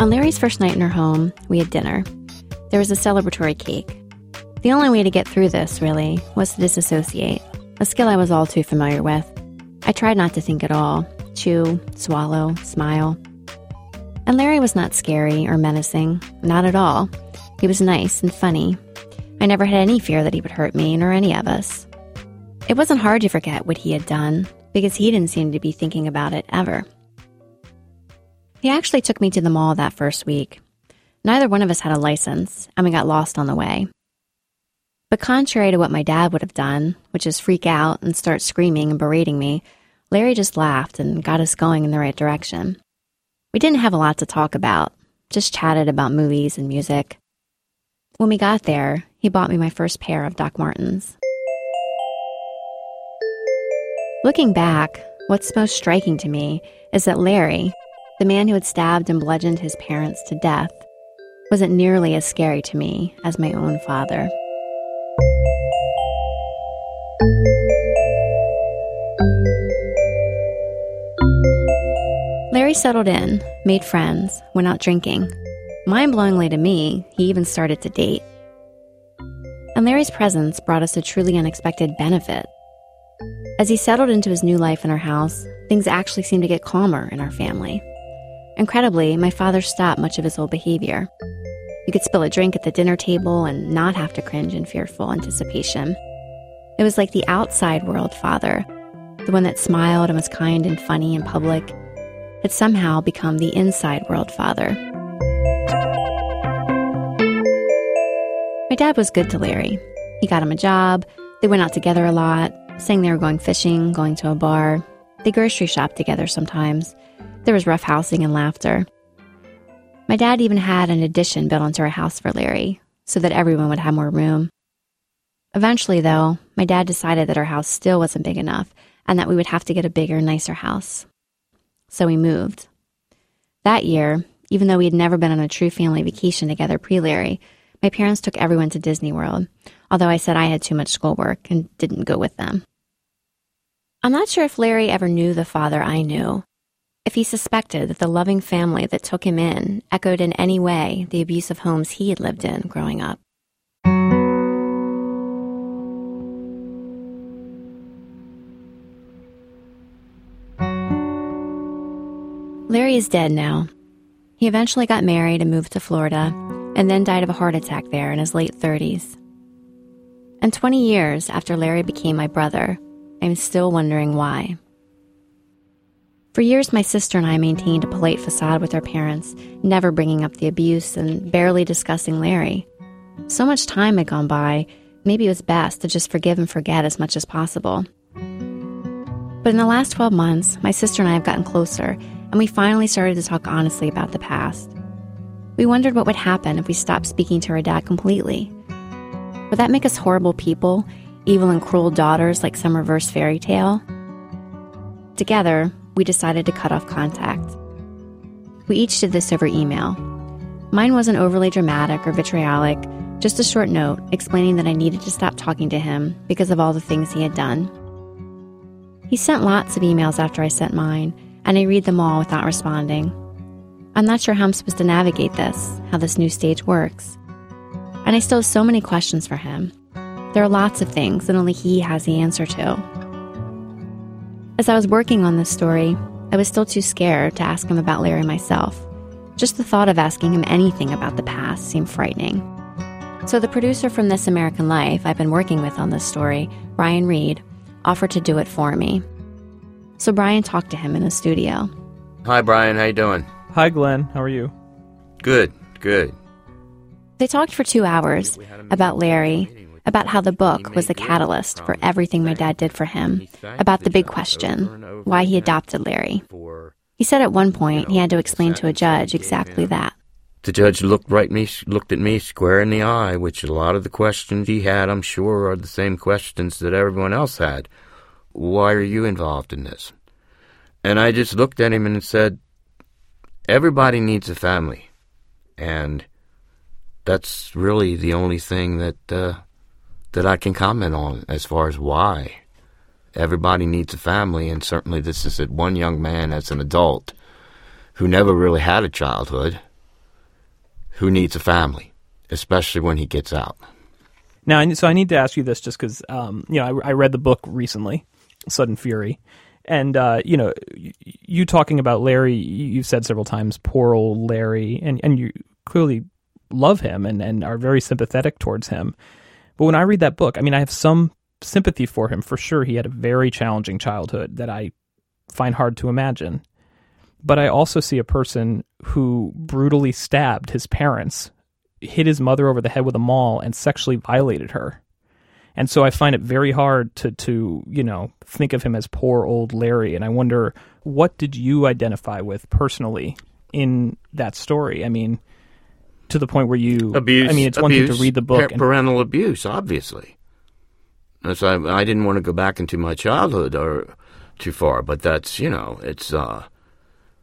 On Larry's first night in her home, we had dinner. There was a celebratory cake. The only way to get through this, really, was to disassociate, a skill I was all too familiar with. I tried not to think at all. Chew, swallow, smile. And Larry was not scary or menacing, not at all. He was nice and funny. I never had any fear that he would hurt me, nor any of us. It wasn't hard to forget what he had done, because he didn't seem to be thinking about it ever. He actually took me to the mall that first week. Neither one of us had a license, and we got lost on the way. But contrary to what my dad would have done, which is freak out and start screaming and berating me, Larry just laughed and got us going in the right direction. We didn't have a lot to talk about, just chatted about movies and music. When we got there, he bought me my first pair of Doc Martens. Looking back, what's most striking to me is that Larry, the man who had stabbed and bludgeoned his parents to death, wasn't nearly as scary to me as my own father. Larry settled in, made friends, went out drinking. Mind-blowingly to me, he even started to date. And Larry's presence brought us a truly unexpected benefit. As he settled into his new life in our house, things actually seemed to get calmer in our family. Incredibly, my father stopped much of his old behavior. You could spill a drink at the dinner table and not have to cringe in fearful anticipation. It was like the outside world father, the one that smiled and was kind and funny in public, had somehow become the inside world father. My dad was good to Larry. He got him a job, they went out together a lot, saying they were going fishing, going to a bar. They grocery shopped together sometimes. There was rough housing and laughter. My dad even had an addition built onto our house for Larry, so that everyone would have more room. Eventually, though, my dad decided that our house still wasn't big enough and that we would have to get a bigger, nicer house. So we moved. That year, even though we had never been on a true family vacation together pre-Larry, my parents took everyone to Disney World, although I said I had too much schoolwork and didn't go with them. I'm not sure if Larry ever knew the father I knew, if he suspected that the loving family that took him in echoed in any way the abusive homes he had lived in growing up. Larry is dead now. He eventually got married and moved to Florida, and then died of a heart attack there in his late 30s. And 20 years after Larry became my brother, I'm still wondering why. For years, my sister and I maintained a polite facade with our parents, never bringing up the abuse and barely discussing Larry. So much time had gone by, maybe it was best to just forgive and forget as much as possible. But in the last 12 months, my sister and I have gotten closer, and we finally started to talk honestly about the past. We wondered what would happen if we stopped speaking to our dad completely. Would that make us horrible people, evil and cruel daughters like some reverse fairy tale? Together, we decided to cut off contact. We each did this over email. Mine wasn't overly dramatic or vitriolic, just a short note explaining that I needed to stop talking to him because of all the things he had done. He sent lots of emails after I sent mine, and I read them all without responding. I'm not sure how I'm supposed to navigate this, how this new stage works. And I still have so many questions for him. There are lots of things that only he has the answer to. As I was working on this story, I was still too scared to ask him about Larry myself. Just the thought of asking him anything about the past seemed frightening. So the producer from This American Life I've been working with on this story, Brian Reed, offered to do it for me. So Brian talked to him in the studio. Hi, Brian. How you doing? Hi, Glenn. How are you? Good. They talked for 2 hours about Larry, about how the book was the catalyst for everything my dad did for him, about the big question, why he adopted Larry. He said at one point he had to explain to a judge exactly that. The judge looked at me square in the eye, which a lot of the questions he had, I'm sure, are the same questions that everyone else had. Why are you involved in this? And I just looked at him and said, everybody needs a family. And that's really the only thing that I can comment on as far as why. Everybody needs a family, and certainly this is that one young man as an adult who never really had a childhood who needs a family, especially when he gets out. Now, so I need to ask you this just because, I read the book recently, Sudden Fury. And, you talking about Larry, you've said several times, poor old Larry, and you clearly love him and are very sympathetic towards him. But when I read that book, I mean, I have some sympathy for him, for sure. He had a very challenging childhood that I find hard to imagine. But I also see a person who brutally stabbed his parents, hit his mother over the head with a maul, and sexually violated her. And so I find it very hard to you know, think of him as poor old Larry. And I wonder, what did you identify with personally in that story? I mean, to the point where you... Abuse. I mean, it's one thing to read the book. Parental abuse, obviously. And so I didn't want to go back into my childhood or too far, but that's, you know, it's...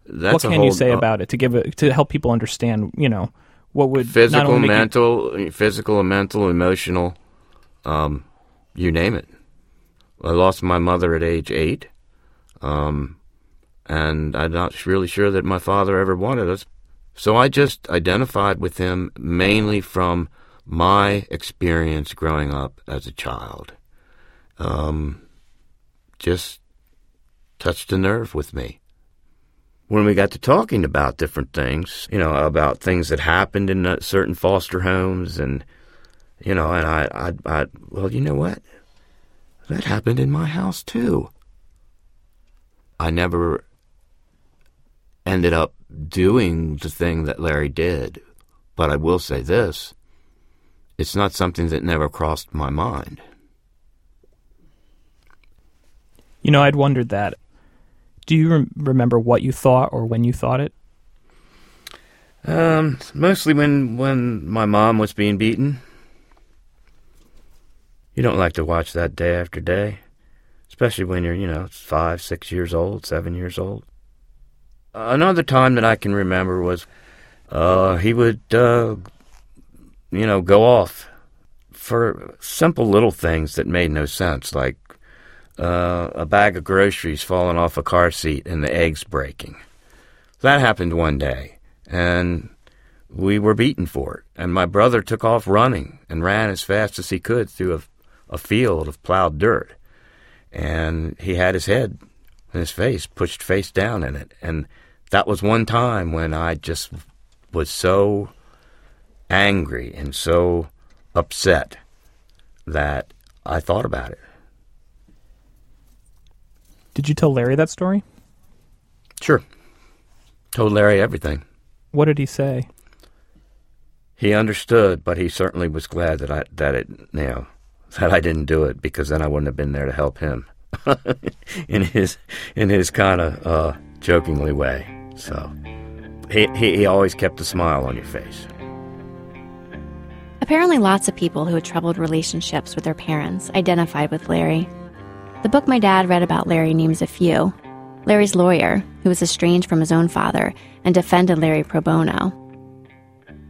That's what can you say about it to help people understand, you know, what would physical, mental, emotional, you name it. I lost my mother at age 8, and I'm not really sure that my father ever wanted us. So I just identified with him mainly from my experience growing up as a child. Just touched a nerve with me. When we got to talking about different things, you know, about things that happened in certain foster homes and, you know, and I well, you know what? That happened in my house, too. I never ended up doing the thing that Larry did, but I will say this. It's not something that never crossed my mind. You know, I'd wondered that. Do you remember what you thought or when you thought it? Mostly when my mom was being beaten. You don't like to watch that day after day, especially when you're, you know, 5, 6 years old, 7 years old. Another time that I can remember was he would, you know, go off for simple little things that made no sense, like a bag of groceries falling off a car seat and the eggs breaking. That happened one day, and we were beaten for it. And my brother took off running and ran as fast as he could through a field of plowed dirt. And he had his head and his face pushed face down in it. And that was one time when I just was so angry and so upset that I thought about it. Did you tell Larry that story? Sure. Told Larry everything. What did he say? He understood, but he certainly was glad that I didn't do it, because then I wouldn't have been there to help him in his kind of jokingly way. So he always kept a smile on your face. Apparently, lots of people who had troubled relationships with their parents identified with Larry. The book my dad read about Larry names a few. Larry's lawyer, who was estranged from his own father and defended Larry pro bono.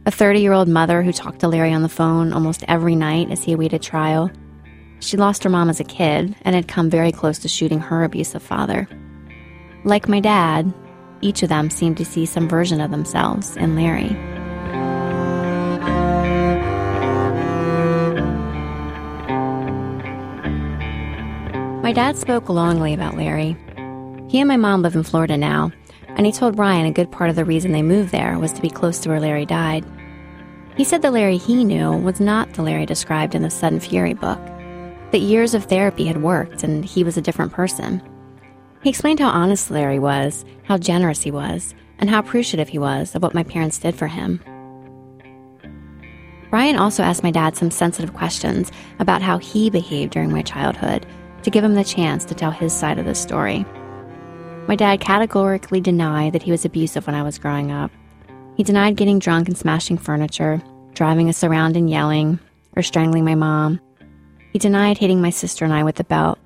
A 30-year-old mother who talked to Larry on the phone almost every night as he awaited trial. She lost her mom as a kid and had come very close to shooting her abusive father. Like my dad, each of them seemed to see some version of themselves in Larry. My dad spoke longly about Larry. He and my mom live in Florida now, and he told Brian a good part of the reason they moved there was to be close to where Larry died. He said the Larry he knew was not the Larry described in the Sudden Fury book, that years of therapy had worked and he was a different person. He explained how honest Larry was, how generous he was, and how appreciative he was of what my parents did for him. Brian also asked my dad some sensitive questions about how he behaved during my childhood, to give him the chance to tell his side of the story. My dad categorically denied that he was abusive when I was growing up. He denied getting drunk and smashing furniture, driving us around and yelling, or strangling my mom. He denied hitting my sister and I with the belt.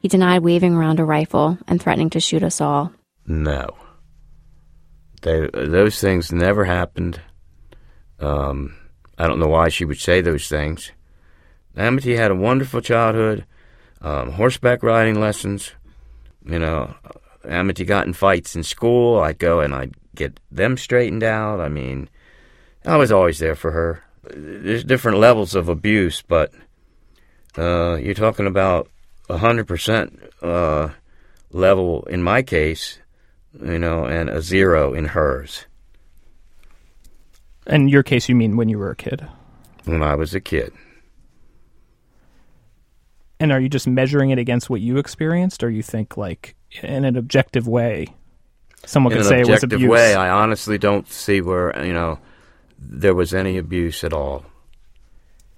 He denied waving around a rifle and threatening to shoot us all. No. Those things never happened. I don't know why she would say those things. Amity had a wonderful childhood. Horseback riding lessons, you know, Amity got in fights in school. I'd go and I'd get them straightened out. I mean, I was always there for her. There's different levels of abuse, but you're talking about 100% level in my case, you know, and a 0 in hers. In your case, you mean when you were a kid? When I was a kid. And are you just measuring it against what you experienced, or you think, like, in an objective way, someone could say it was abuse? In an objective way, I honestly don't see where, you know, there was any abuse at all.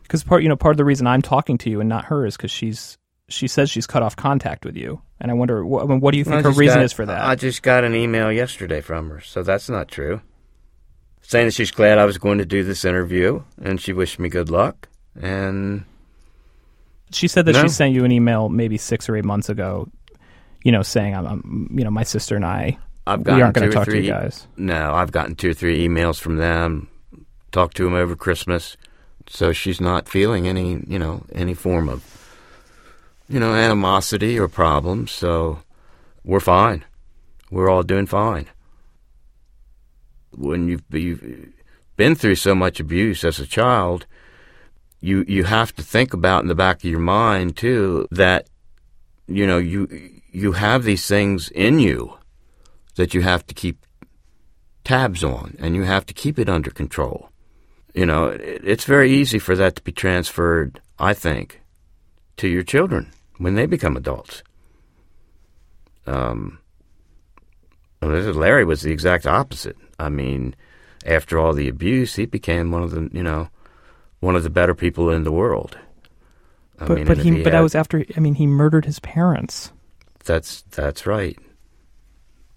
Because part of the reason I'm talking to you and not her is because she says she's cut off contact with you, and I wonder, what do you think her reason is for that? I just got an email yesterday from her, so that's not true. Saying that she's glad I was going to do this interview, and she wished me good luck, and... She said that she sent you an email maybe 6 or 8 months ago, you know, saying, I'm my sister and we aren't going to talk to you guys. No, I've gotten 2 or 3 emails from them, talked to them over Christmas. So she's not feeling any form of, animosity or problems. So we're fine. We're all doing fine. When you've been through so much abuse as a child, You have to think about in the back of your mind, too, that, you have these things in you that you have to keep tabs on, and you have to keep it under control. It's very easy for that to be transferred, I think, to your children when they become adults. Larry was the exact opposite. I mean, after all the abuse, he became one of the better people in the world. He murdered his parents. That's right.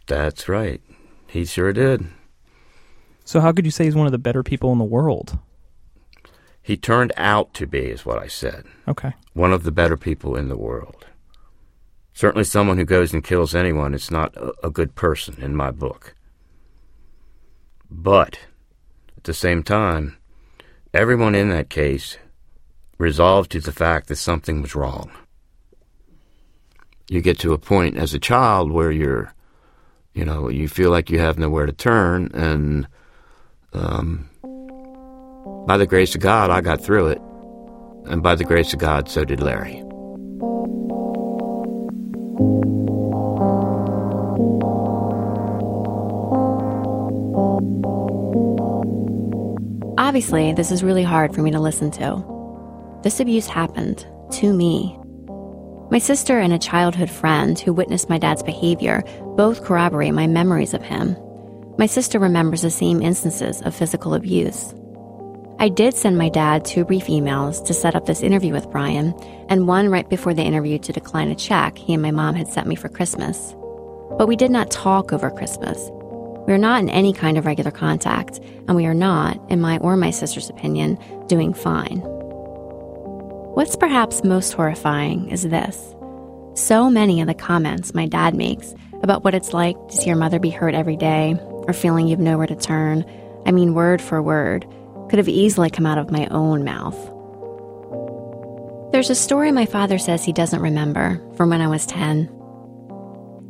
That's right. He sure did. So how could you say he's one of the better people in the world? He turned out to be, is what I said. Okay. One of the better people in the world. Certainly someone who goes and kills anyone is not a good person in my book. But at the same time, everyone in that case resolved to the fact that something was wrong. You get to a point as a child where you're, you feel like you have nowhere to turn, and by the grace of God, I got through it, and by the grace of God, so did Larry. Obviously, this is really hard for me to listen to. This abuse happened to me. My sister and a childhood friend who witnessed my dad's behavior both corroborate my memories of him. My sister remembers the same instances of physical abuse. I did send my dad 2 brief emails to set up this interview with Brian, and one right before the interview to decline a check he and my mom had sent me for Christmas. But we did not talk over Christmas. We are not in any kind of regular contact, and we are not, in my or my sister's opinion, doing fine. What's perhaps most horrifying is this. So many of the comments my dad makes about what it's like to see your mother be hurt every day, or feeling you've nowhere to turn, I mean word for word, could have easily come out of my own mouth. There's a story my father says he doesn't remember from when I was 10.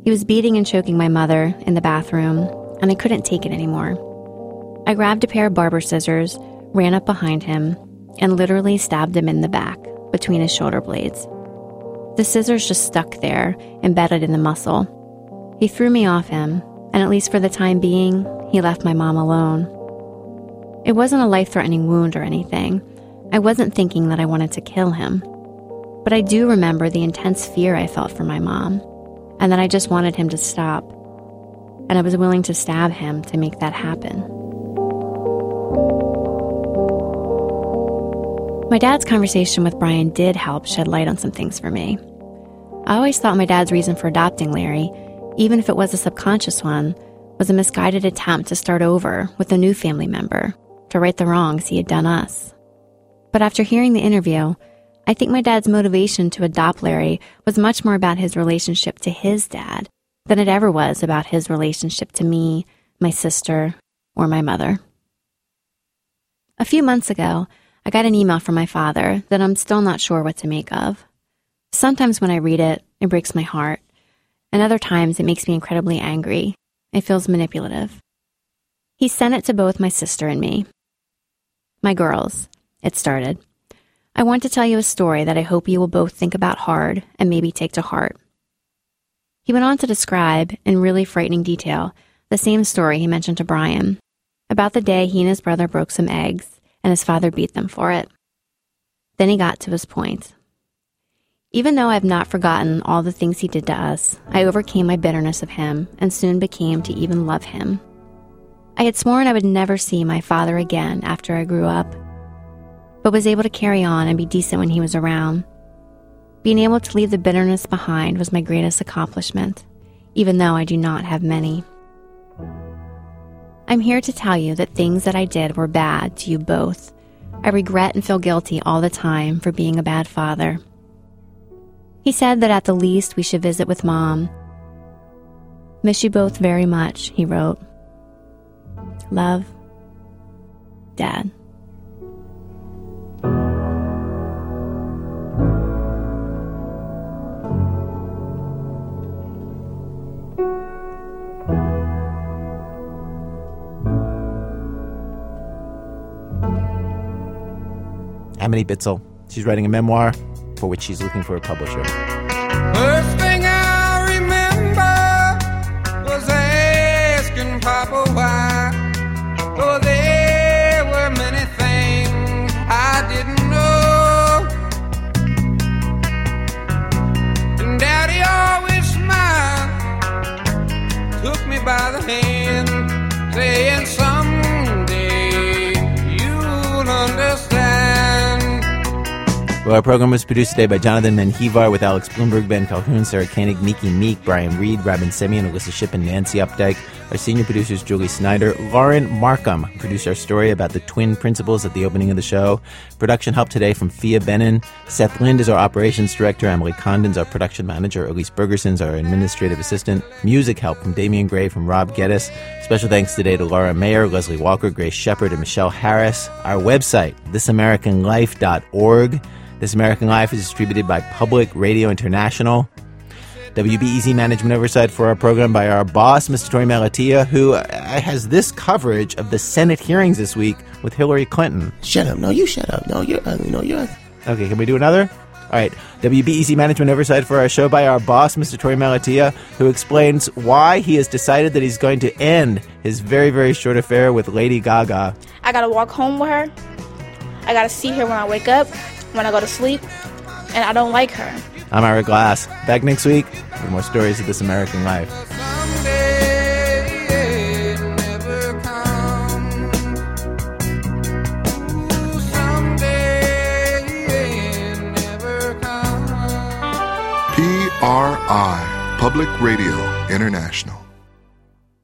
He was beating and choking my mother in the bathroom, and I couldn't take it anymore. I grabbed a pair of barber scissors, ran up behind him, and literally stabbed him in the back, between his shoulder blades. The scissors just stuck there, embedded in the muscle. He threw me off him, and at least for the time being, he left my mom alone. It wasn't a life-threatening wound or anything. I wasn't thinking that I wanted to kill him. But I do remember the intense fear I felt for my mom, and that I just wanted him to stop. And I was willing to stab him to make that happen. My dad's conversation with Brian did help shed light on some things for me. I always thought my dad's reason for adopting Larry, even if it was a subconscious one, was a misguided attempt to start over with a new family member, to right the wrongs he had done us. But after hearing the interview, I think my dad's motivation to adopt Larry was much more about his relationship to his dad than it ever was about his relationship to me, my sister, or my mother. A few months ago, I got an email from my father that I'm still not sure what to make of. Sometimes when I read it, it breaks my heart, and other times it makes me incredibly angry. It feels manipulative. He sent it to both my sister and me. My girls, it started. I want to tell you a story that I hope you will both think about hard and maybe take to heart. He went on to describe, in really frightening detail, the same story he mentioned to Brian, about the day he and his brother broke some eggs, and his father beat them for it. Then he got to his point. Even though I have not forgotten all the things he did to us, I overcame my bitterness of him and soon became to even love him. I had sworn I would never see my father again after I grew up, but was able to carry on and be decent when he was around. Being able to leave the bitterness behind was my greatest accomplishment, even though I do not have many. I'm here to tell you that things that I did were bad to you both. I regret and feel guilty all the time for being a bad father. He said that at the least we should visit with Mom. Miss you both very much, he wrote. Love, Dad. Amity Bitzel. She's writing a memoir for which she's looking for a publisher. First thing I remember was asking Papa why. Oh, there were many things I didn't know. And Daddy always smiled, took me by the hand, saying someday you'll understand. Well, our program was produced today by Jonathan Menjivar with Alex Bloomberg, Ben Calhoun, Sarah Koenig, Miki Meek, Brian Reed, Robin Simeon, Alyssa Shipp, and Nancy Updike. Our senior producers, Julie Snyder. Lauren Markham produced our story about the twin principals at the opening of the show. Production help today from Fia Benin. Seth Lind is our operations director. Emily Condon's our production manager. Elise Bergerson's our administrative assistant. Music help from Damian Gray, from Rob Geddes. Special thanks today to Laura Mayer, Leslie Walker, Grace Shepard, and Michelle Harris. Our website, thisamericanlife.org. This American Life is distributed by Public Radio International. WBEZ management oversight for our program by our boss, Mr. Tori Malatia, who has this coverage of the Senate hearings this week with Hillary Clinton. Shut up. No, you shut up. No, you're ugly. No, you're ugly. Okay, can we do another? All right. WBEZ management oversight for our show by our boss, Mr. Tori Malatia, who explains why he has decided that he's going to end his very, very short affair with Lady Gaga. I got to walk home with her. I got to see her when I wake up, when I go to sleep, and I don't like her. I'm Ira Glass. Back next week with more stories of This American Life. PRI, Public Radio International.